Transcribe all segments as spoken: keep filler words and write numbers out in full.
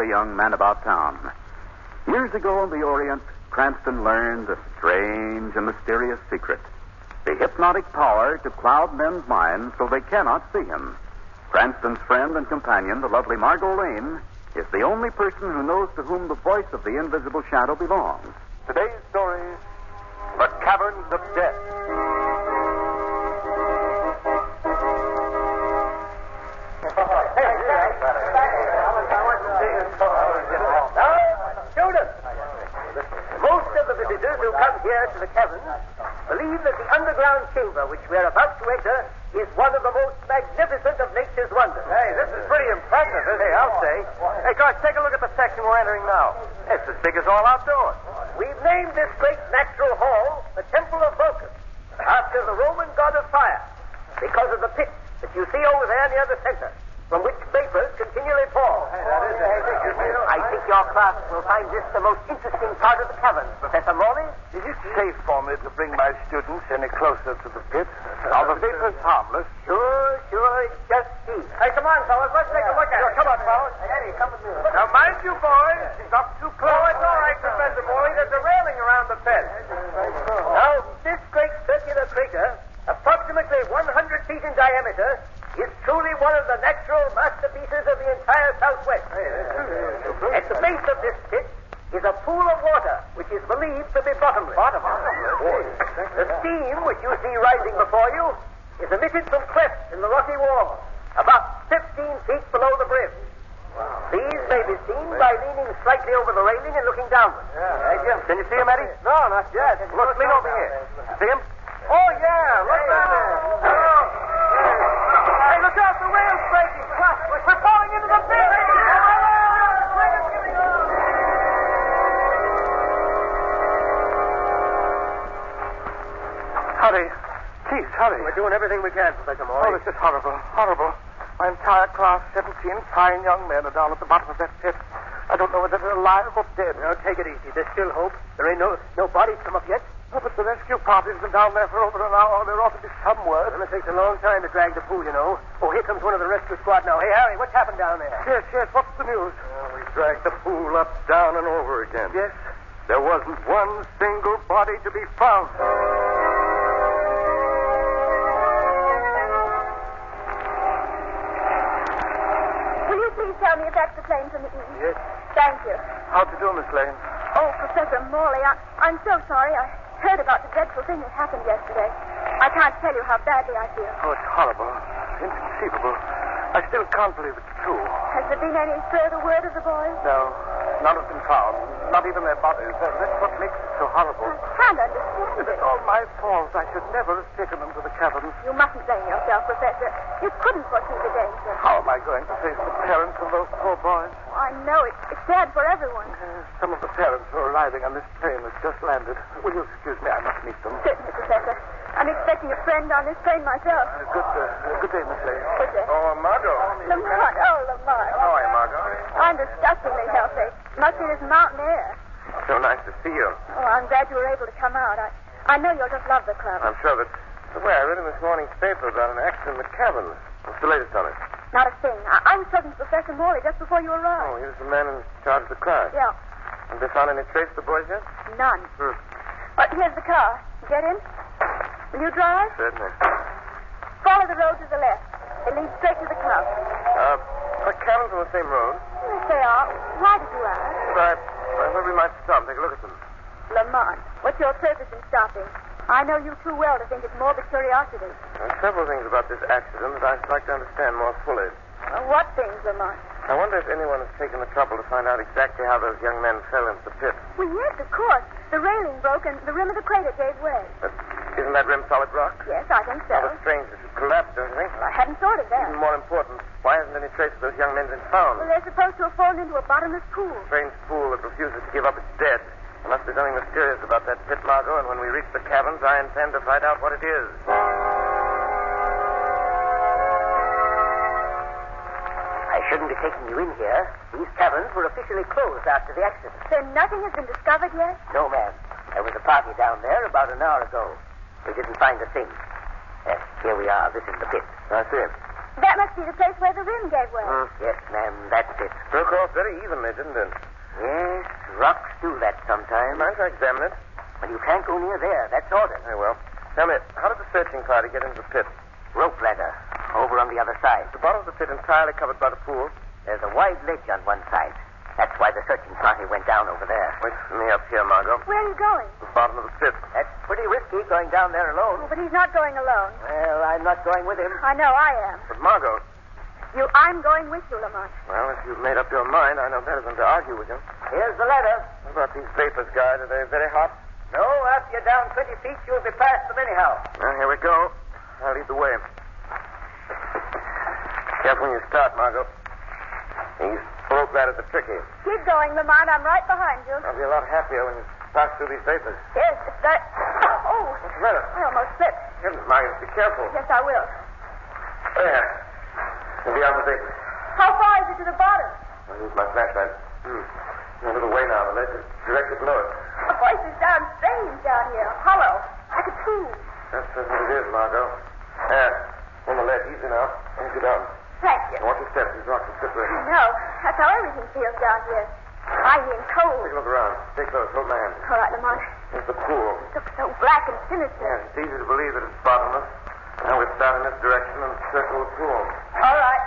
A young man about town. Years ago in the Orient, Cranston learned a strange and mysterious secret. The hypnotic power to cloud men's minds so they cannot see him. Cranston's friend and companion, the lovely Margot Lane, is the only person who knows to whom the voice of the invisible shadow belongs. Today's story, The Caverns of Death. Who come here to the caverns believe that the underground chamber which we're about to enter is one of the most magnificent of nature's wonders. Hey, this is pretty impressive, isn't it? I'll say. Hey, guys, take a look at the section we're entering now. It's as big as all outdoors. We've named this great natural hall the Temple of Vulcan, after the Roman god of fire, because of the pit that you see over there near the center, from which vapors continually fall. Hey, that is a I think your class will find this the most interesting part of the cavern, Professor Morley. Is it safe for me to bring my students any closer to the pit? Are the vapors harmless? Sure, sure, just see. Hey, come on, fellas, let's take a look at it. Come on, fellas. Eddie, come with me. Now, mind you, boys, stop too close. Oh, it's all right, Professor Morley. There's a railing around the pit. Now, this great circular crater, approximately one hundred feet in diameter, is truly one of the natural masterpieces of the entire Southwest. At the base of this pit is a pool of water, which is believed to be bottomless. Bottomless? The steam which you see rising before you is emitted from clefts in the rocky wall, about fifteen feet below the brim. These may be seen by leaning slightly over the railing and looking downward. Hey, Jim, can you see him, Eddie? No, not yet. Look, lean over here. See him? Oh, yeah, look down there. Look out, the rail's breaking. We're falling into the pit. Hurry. Please, hurry. We're doing everything we can, Professor Morley. Oh, this is horrible, horrible. My entire class, seventeen fine young men, are down at the bottom of that pit. I don't know whether they're alive or dead. Now, take it easy. There's still hope. There ain't no, no bodies come up yet. Oh, but the rescue party's been down there for over an hour. There ought to be some word. Well, it takes a long time to drag the pool, you know. Oh, here comes one of the rescue squad now. Hey, Harry, what's happened down there? Yes, yes, what's the news? Well, we dragged the pool up, down, and over again. Yes. There wasn't one single body to be found. Will you please tell me about the plane from the east? Yes. Thank you. How to do, Miss Lane? Oh, Professor Morley, I, I'm so sorry. I... heard about the dreadful thing that happened yesterday. I can't tell you how badly I feel. Oh, it's horrible. It's inconceivable. I still can't believe it's true. Has there been any further word of the boys? No. None have been found. Not even their bodies. That's what makes it so horrible. I can't understand it. It's all my fault. I should never have taken them to the caverns. You mustn't blame yourself, Professor. You couldn't foresee the danger. How am I going to face the parents of those poor boys? Oh, I know. It's, it's bad for everyone. Uh, some of the parents who are arriving on this train has just landed. Will you excuse me? I must meet them. Certainly, Professor. I'm expecting a friend on this train myself. Uh, good, uh, good day, Miss Lane. Good day. Oh, Margot. Lamont. Oh, Lamont. How are you, Margot? I'm disgustingly healthy. Must be this mountain air. So nice to see you. Oh, I'm glad you were able to come out. I, I know you'll just love the club. I'm sure that... The way I read in this morning's paper about an accident in the cabin. What's the latest on it? Not a thing. I, I was talking to Professor Morley just before you arrived. Oh, he was the man in charge of the crowd. Yeah. Have they found any trace of the boys yet? None. Hmm. Uh, here's the car. Get in. Will you drive? Certainly. Follow the road to the left. It leads straight to the club. Uh, the cabins on the same road? Yes, they are. Why did you ask? I, I thought we might stop. Take a look at them. Lamont, what's your purpose in stopping? I know you too well to think it's morbid curiosity. There are several things about this accident that I'd like to understand more fully. Uh, what things, Lamont? I wonder if anyone has taken the trouble to find out exactly how those young men fell into the pit. Well, yes, of course. The railing broke and the rim of the crater gave way. But isn't that rim solid rock? Yes, I think so. Rather strange that it collapsed, don't you think? Well, I hadn't thought of that. Even more important, why hasn't any trace of those young men been found? Well, they're supposed to have fallen into a bottomless pool. A strange pool that refuses to give up its dead. There must be something mysterious about that pit, Margot, and when we reach the caverns, I intend to find out what it is. I shouldn't be taking you in here. These caverns were officially closed after the accident. So nothing has been discovered yet? No, ma'am. There was a party down there about an hour ago. They didn't find a thing. Yes, here we are. This is the pit. I see it. That must be the place where the rim gave way. Mm. Yes, ma'am, that's it. Broke off very evenly, didn't it? Yes, rocks do that sometimes. Mind if I examine it? Well, you can't go near there. That's ordered. Very well. Tell me, how did the searching party get into the pit? Rope ladder, over on the other side. The bottom of the pit entirely covered by the pool? There's a wide ledge on one side. That's why the searching party went down over there. Wait for me up here, Margot. Where are you going? The bottom of the pit. That's pretty risky, going down there alone. Oh, but he's not going alone. Well, I'm not going with him. I know I am. But, Margot... You, I'm going with you, Lamont. Well, if you've made up your mind, I know better than to argue with you. Here's the ladder. What about these vapors, guys? Are they very hot? No, after you're down twenty feet, you'll be past them anyhow. Well, here we go. I'll lead the way. Careful when you start, Margot. These rope ladders are tricky. Keep going, Lamont. I'm right behind you. I'll be a lot happier when you pass through these vapors. Yes, it's that... Oh! What's the matter? I almost slipped. Goodness, Margot, be careful. Yes, I will. There. Beyond the vapor. How far is it to the bottom? I'll use my flashlight. Hmm. A little way now. The ledge is directly below it. The voice is down strange down here. Hollow. Like a tomb. That's what it is, Margot. There. On the ledge. Easy now. Don't get down. Thank you. Watch your steps. These rocks are slippery. I know. That's how everything feels down here. Icy and cold. Take a look around. Stay close. Hold my hand. All right, Lamont. It's the pool. It looks so black and sinister. Yeah, it's easy to believe that it's bottomless. Now we start in this direction and circle the pool. All right.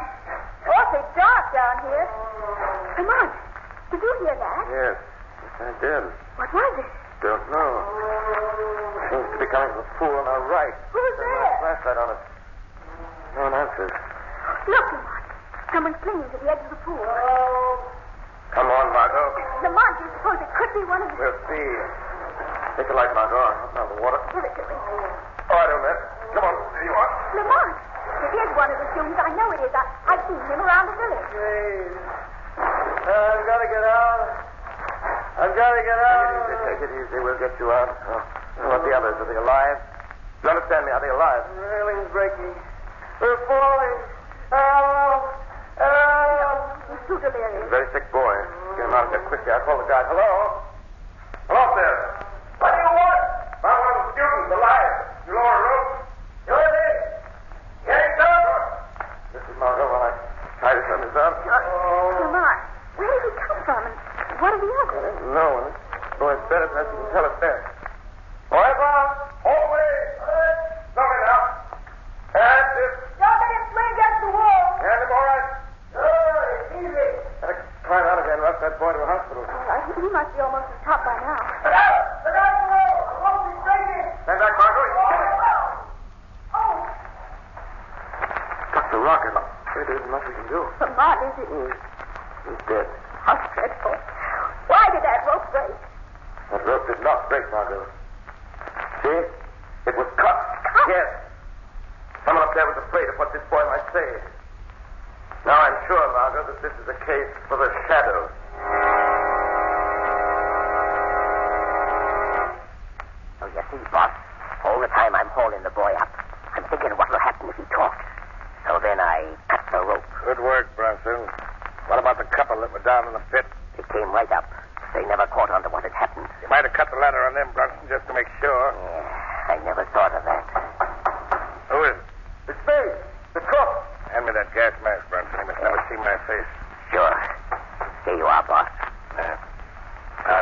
Awfully dark down here. Come on. Did you hear that? Yes. Yes, I did. What was it? Don't know. It seems to be coming from the pool on our right. Who's there? There's a flashlight on it. No one answers. Look, Lamont. Someone's clinging to the edge of the pool. Oh. Come on, Margot. Lamont, do you suppose it could be one of the... We'll see. Take a light, Margot. I'll out the water. Give it to me. Oh, I don't know. Come on, there you are. Lamont, it is one of the students. I know it is. I, I've seen him around the village. Please. I've got to get out. I've got to get out. Take it easy. Take it easy. We'll get you out. Oh. Oh. What about the others? Are they alive? You understand me? Are they alive? The railing's breaking. We're falling. Help! Help! He's too delirious. He's a very sick boy. Get him out of here quickly. I'll call the guard. Hello? Hello, sir. What do you want? I want the students alive. You lower a rope. Margot, while I try to turn this up. Uh, oh. Lamont, where did he come from? And what are the others? No one. Oh, it's better than you can tell us there. All right, Bob. All the way. Stop it now. That's it. Don't let him swing against the wall. That's him, all right. Good, easy. Gotta climb out again and rush that boy to a hospital. All right, he must be almost at the top by now. Look out! Look out the wall! The wall's been breaking. Stand back, Margot. Oh! Oh! Stuck the rocket. There isn't much we can do. Lamont, is it? Mm. He's dead. How dreadful. Why did that rope break? That rope did not break, Margot. See? It was cut. Cut? Yes. Someone up there was afraid of what this boy might say. Now I'm sure, Margot, that this is a case for the shadow. Oh, you see, boss, all the time I'm hauling the boy up, I'm thinking what will happen if he talks. So then I cut the rope. Good work, Bronson. What about the couple that were down in the pit? They came right up. They never caught on to what had happened. You might have cut the ladder on them, Bronson, just to make sure. Yeah, I never thought of that. Who is it? It's me. The cook. Hand me that gas mask, Bronson. He must never see my face. Sure. Here you are, boss. Uh, now,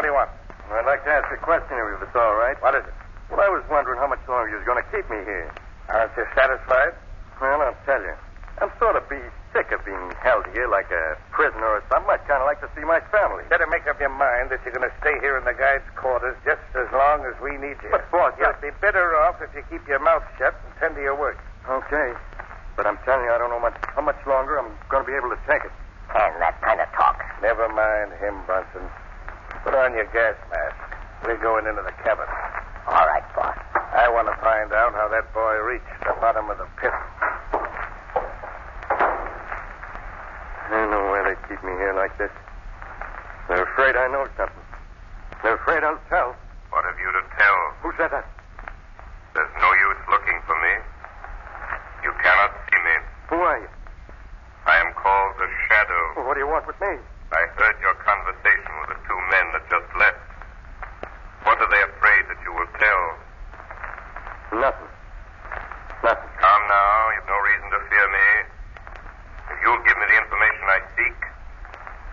what do you want? I'd like to ask a question of you, if it's all right. What is it? Well, I was wondering how much longer you're going to keep me here. Aren't you satisfied? Well, I'll tell you. I'm sort of be sick of being held here like a prisoner or something. I'd kind of like to see my family. You better make up your mind that you're going to stay here in the guide's quarters just as long as we need you. But, boss, you'll be better off if you keep your mouth shut and tend to your work. Okay. But I'm telling you, I don't know much, how much longer I'm going to be able to take it. And that kind of talk. Never mind him, Bunsen. Put on your gas mask. We're going into the cabin. All right, boss. I want to find out how that boy reached the bottom of the pit. I don't know why they keep me here like this. They're afraid I know something. They're afraid I'll tell. What have you to tell? Who said that? There's no use looking for me. You cannot see me. Who are you? I am called the Shadow. Well, what do you want with me? I heard your conversation with the two men that just left. What are they afraid that you will tell? Nothing. Nothing. Come now. You've no reason to fear me. If you'll give me the information I seek,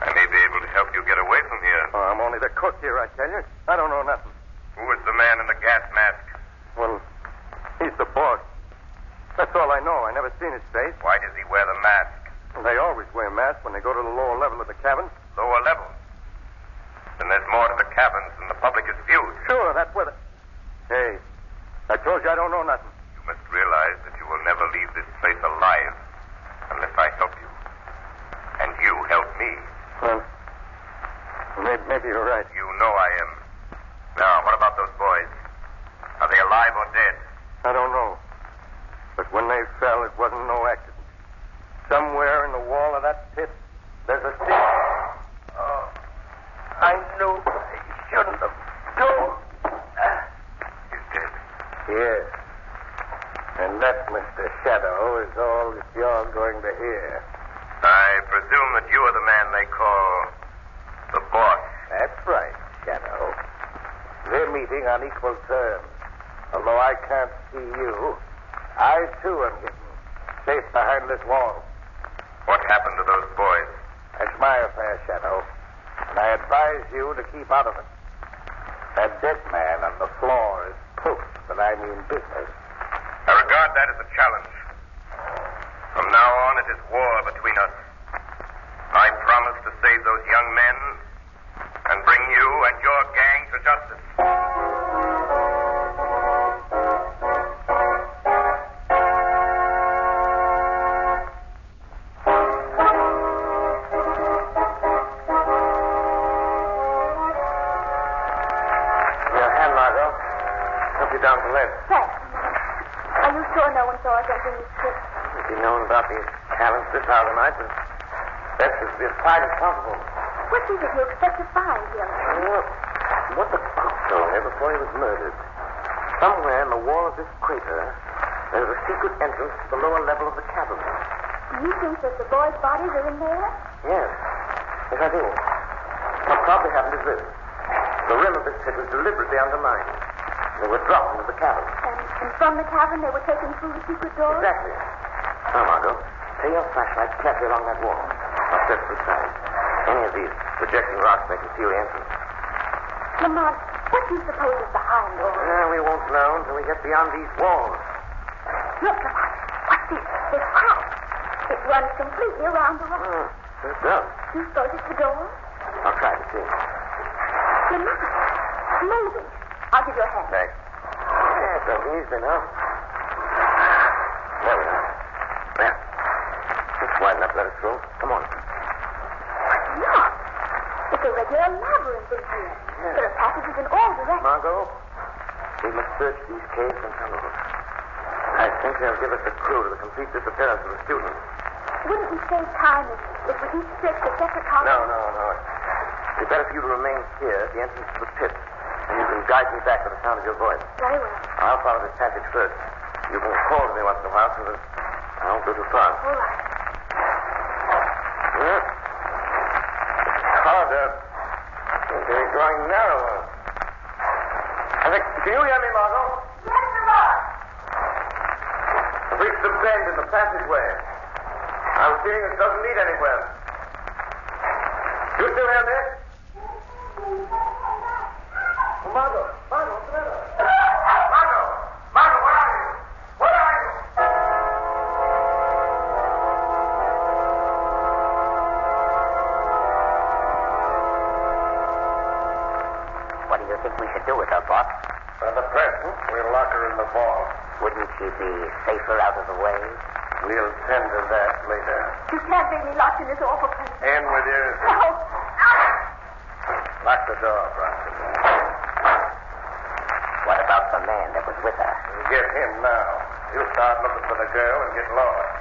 I may be able to help you get away from here. Oh, I'm only the cook here, I tell you. I don't know nothing. Who is the man in the gas mask? Well, he's the boss. That's all I know. I never seen his face. Why does he wear the mask? They always wear masks when they go to the lower level of the cabin. Lower level? Then there's more to the cabins than the public is viewed. Sure, that's where the... Hey, I told you I don't know nothing. You must realize that you will never leave this place alive unless I help you. And you help me. Well, maybe, maybe you're right. You know I am. Now, what about those boys? Are they alive or dead? I don't know. But when they fell, it wasn't no accident. Somewhere in the wall of that pit, there's a seat. Oh, I knew I shouldn't have told. He's dead. Yes. And that, Mister Shadow, is all that you're going to hear. I presume that you are the man they call the boss. That's right, Shadow. They're meeting on equal terms. Although I can't see you, I, too, am hidden, safe behind this wall. What happened to those boys? That's my affair, Shadow. And I advise you to keep out of it. That dead man on the floor is proof that I mean business. I regard that as a challenge. From now on, it is war between us. I promise to save those young men and bring you and your gang to justice. What is it you expect to find here? Well, what the cook told me before he was murdered. Somewhere in the wall of this crater, there's a secret entrance to the lower level of the cavern. Do you think that the boys' bodies are in there? Yes. Yes, I do. What probably happened is this. The rim of this pit was deliberately undermined. They were dropped into the cavern. And, and from the cavern they were taken through the secret door? Exactly. Now, Margot, take your flashlight carefully along that wall. I'll search for signs. Any of these projecting rocks may conceal the entrance. Lamont, what do you suppose is behind all this? Uh, we won't know until we get beyond these walls. Look, Lamont. What's this? This crack. It runs completely around the rock. Oh, it does. Do you suppose it's the door? I'll try to see. Lamont, moving. I'll give you a hand. Thanks. Yeah, it's easy now. There we are. There. It's wide enough, let us through. Come on. Not. It's a regular labyrinth in here. Yes. There are passages in all directions. Margot, we must search these caves and tunnels. I think they'll give us a clue to the complete disappearance of the student. Wouldn't we save time if, if we each searched a separate copy? No, no, no. It's better for you to remain here at the entrance to the pit. And you can guide me back with the sound of your voice. Very well. I'll follow this passage first. You can call to me once in a while so that I won't go too far. All right. Yeah. They're going narrower. I think, can you hear me, Margot? Yes, Lamont. I've reached the bend in the passageway. I'm feeling it doesn't lead anywhere. You still hear me? Margot, Margot, what's the matter? Margot, Margot, where are you? Where are you? What do you think we should do with her, boss? For the present, we'll lock her in the vault. Wouldn't she be safer out of the way? We'll tend to that later. You can't leave me locked in this awful place. In with you. No. Lock the door, Bronson. What about the man that was with her? We'll get him now. He'll start looking for the girl and get lost.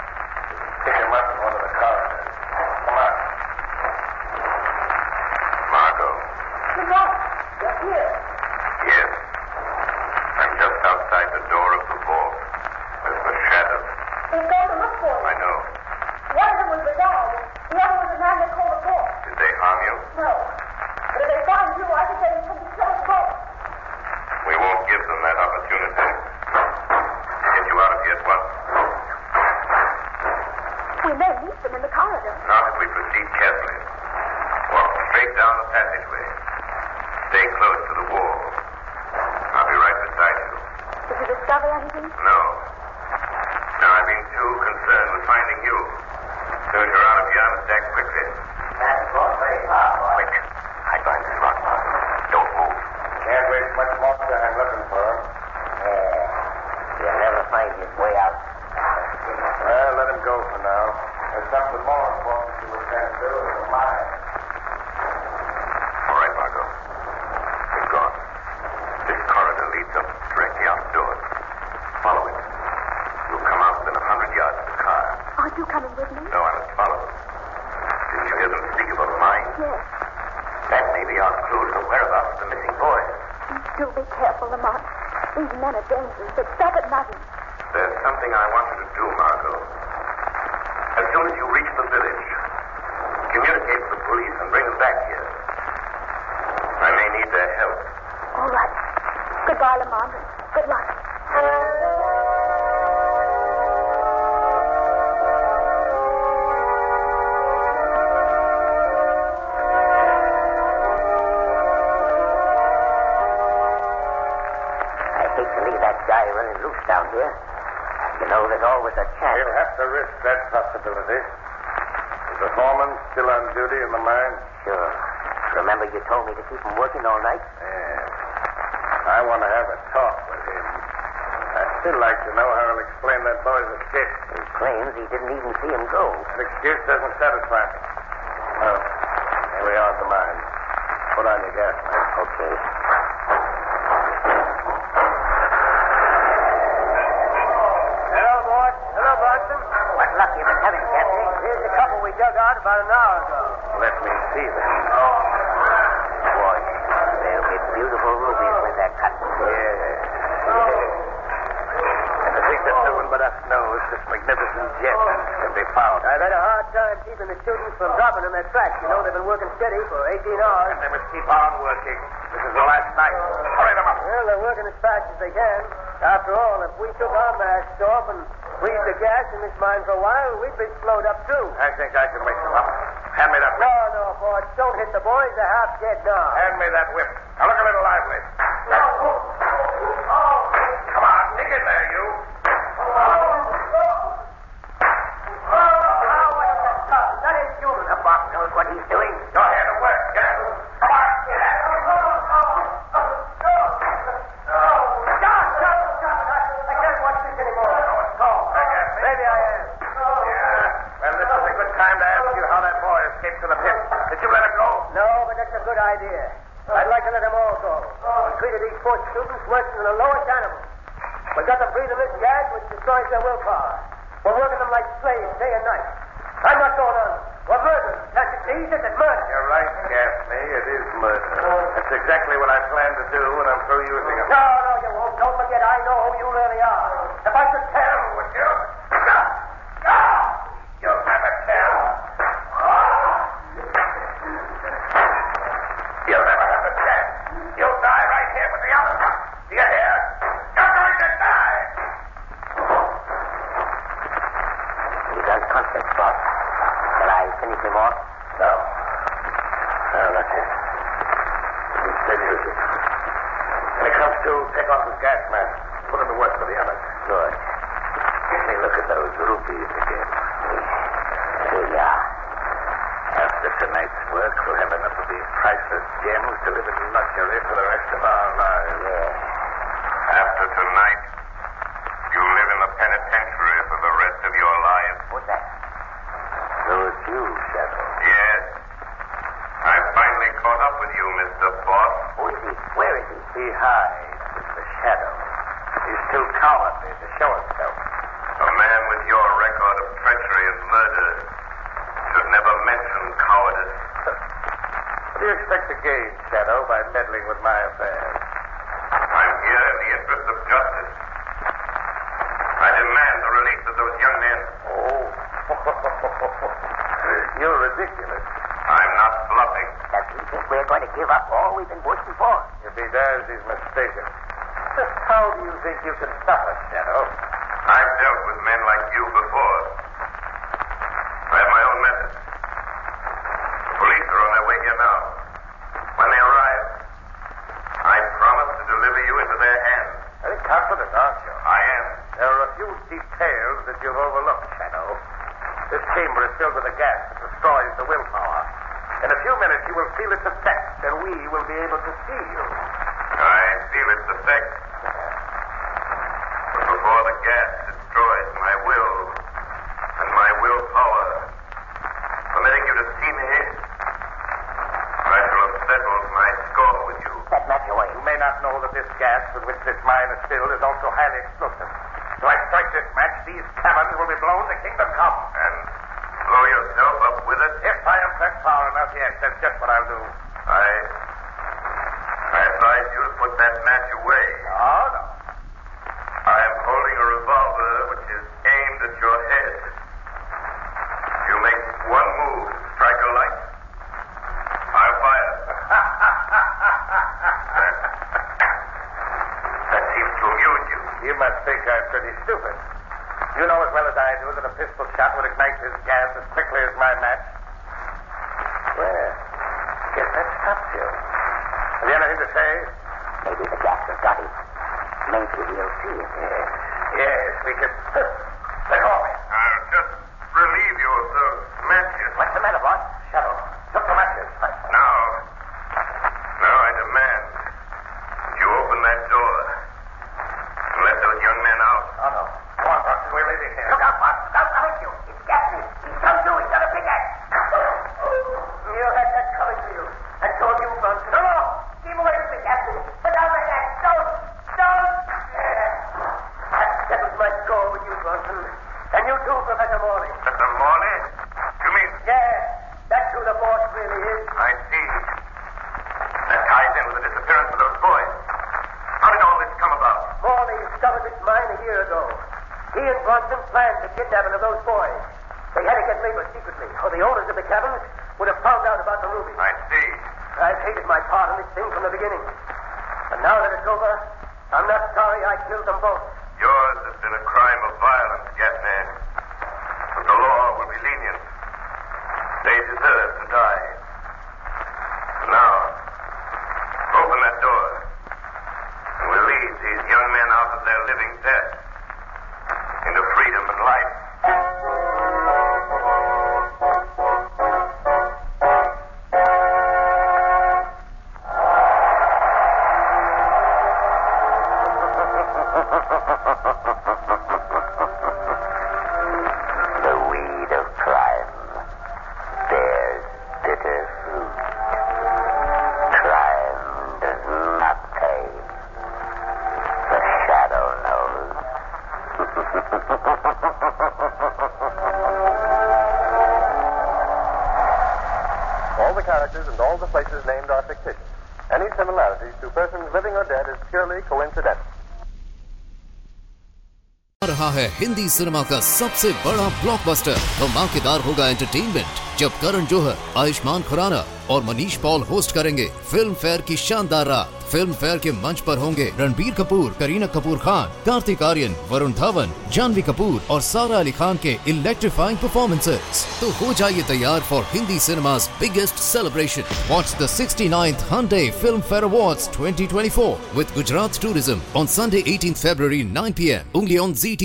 We'll pick him up in one of the corridors. Come on. Margot. Margot, you're here. Yes. I'm just outside the door of the vault. There's the shadow. They're going to look for him. I know. One of them was the dog. The other was the man that called the court. Did they harm you? No. But if they find you, I think they will put themselves forward. We won't give them that opportunity. Get you out of here at once. We may meet them in the corridor. Not if we proceed carefully. Walk straight down the passageway. Stay close to the wall. I'll be right beside you. Did you discover anything? No. No, I've been too concerned with finding you. Soon you're out of here, I'll attack quickly. That's what they are. Quick. Hide behind this rock. Don't move. Can't waste much more time looking for him. Yeah. You'll never find his way out. Well, let him go for now. There's something more important to attend to than mine. All right, Margot. We're gone. This corridor leads up directly outdoors. Follow it. You'll come out within a hundred yards of the car. Are you coming with me? No, I must follow. Didn't you hear them speak about mine? Yes. That may be our clue to the whereabouts of the missing boy. Do be careful, Lamont. These men are dangerous. They stop at nothing. There's something I want you to do, Margot. As soon as you reach the village, communicate with the police and bring them back here. I may need their help. All right. Goodbye, Lamont. Good luck. Down here. You know, there's always a chance. We'll have to risk that possibility. Is the foreman still on duty in the mine? Sure. Remember you told me to keep him working all night? Yeah. I want to have a talk with him. I'd still like to know how he'll explain that boy's escape. He claims he didn't even see him go. That excuse doesn't satisfy me. Well, here we are at the mine. Put on your gas mask. Okay. Out about an hour ago. Let me see them. Boy, they'll be beautiful rubies when they're cut. Yeah. yeah. And to think that no one but us knows this magnificent gem can be found. I've had a hard time keeping the students from dropping in their tracks. You know, they've been working steady for eighteen hours. And they must keep on working. This is the last night. Hurry them up. Well, they're working as fast as they can. After all, if we took our masks off and breathe the gas in this mine for a while, we'd be slowed up, too. I think I can wake them up. Hand me that whip. No, no, boy. Don't hit the boys. They're half dead now. Hand me that whip. Now look a little lively. No. Oh. Come on. Dig in there, you. Oh. Oh. Now, what's that stuff? That ain't human. The boss knows what he's doing. Go ahead and work. Get it. Come on. Get it. To the pit. Did you let him go? No, but that's a good idea. I'd like to let them all go. We treated these poor students worse than the lowest animals. We've got to breathe them this gas, which destroys their willpower. We're working them like slaves day and night. I'm not going on. We're murdering. That's it. He's just murder. You're right, Gaffney. It is murder. That's exactly what I planned to do when I'm through using them. No, no, you won't. Don't forget, I know who you really are. If I should tell, would you? When it comes to take off his gas mask, put him to work for the others. George, let me look at those rupees again. There you are. After tonight's work, we'll have enough of these priceless gems to live in luxury for the rest of our lives. Yeah. After tonight, you live in the penitentiary for the rest of your lives. What's that? So it's you, Shadow. Yes. I finally caught up with you, Mister Boss. Who is he? Where is he? He hides in the shadow. He's too cowardly to show himself. A man with your record of treachery and murder should never mention cowardice. What do you expect to gain, Shadow, by meddling with my affairs? I'm here in the interest of justice. I demand the release of those young men. Oh. You're ridiculous. I'm not bluffing. Does he think we're going to give up all we've been working for? If he does, he's mistaken. Just how do you think you can stop us, Shadow? I've dealt with men like you before. I have my own methods. The police are on their way here now. When they arrive, I promise to deliver you into their hands. Very confident, aren't you? I am. There are a few details that you've overlooked, Shadow. This chamber is filled with a gas that destroys the willpower. In a few minutes, you will feel its effect, and we will be able to see you. I feel its effect. But before the gas destroys my will and my willpower, permitting you to see me, I shall have settled my score with you. That's not your way. You may not know that this gas with which this mine is filled is also highly explosive. So I strike this match, these cannons will be blown to kingdom come. And blow yourself up with it? If I am pressed far enough, yes, that's just what I'll do. I... I advise you to put that match away. No, no. I am holding a revolver which is aimed at your head. If you make one move, strike a light, I fire. That seems to amuse you. You must think I'm pretty stupid. You know as well as I do that a pistol shot would ignite this gas as quickly as my match. Well, I guess that stops you. Have you anything to say? Maybe the gas has got him. Maybe he'll see it. Yes, yes we can. Let go of it. I'll just relieve you of those matches. What's the matter, boss? Shadow, look the matches. Now, now I demand that you open that door and let those young men out. Oh, no. We're leaving here. Look out, Bob. I'll find you. It's Gatner. He's come through. He's got a big axe. You had that coming to you. And so have you, Bunch. No, no. Keep away from me, Gatner. Put down that axe. Don't. Don't. Yeah. That settles my score with you, Bunch. And you too, Professor Morley. Professor Morley? You mean? Yes. That's who the boss really is. I see. That ties in with the disappearance of those boys. How did all this come about? Morley discovered this mine a year ago. He and Bronson planned the kidnapping of those boys. They had to get labor secretly, or the owners of the cabins would have found out about the ruby. I see. I've hated my part in this thing from the beginning. And now that it's over, I'm not sorry I killed them both. Yours has been a crime of violence, Gatner. But the law will be lenient. They deserve to die. Now, open that door. And we'll lead these young men out of their living death. Into freedom and life. The weed of crime bears bitter fruit. Crime does not pay. The shadow knows. All the characters and all the places named are fictitious. Any similarities to persons living or dead is purely coincidental. रहा है Hindi cinema का सबसे बड़ा blockbuster, धमाकेदार होगा entertainment जब करण जौहर, आयुष्मान खुराना और Manish Paul host करेंगे फिल्म फेयर की शानदार रात। फिल्म फेयर के मंच पर होंगे रणबीर कपूर, करीना कपूर खान, कार्तिक आर्यन, वरुण धवन, जानवी कपूर और सारा अली खान के इलेक्ट्रीफाइंग परफॉर्मेंसेस। तो हो जाइए तैयार for Hindi cinema's biggest celebration. Watch the sixty-ninth Hyundai Film Fair Awards twenty twenty-four with Gujarat Tourism on Sunday eighteenth February nine p m only on Z T V.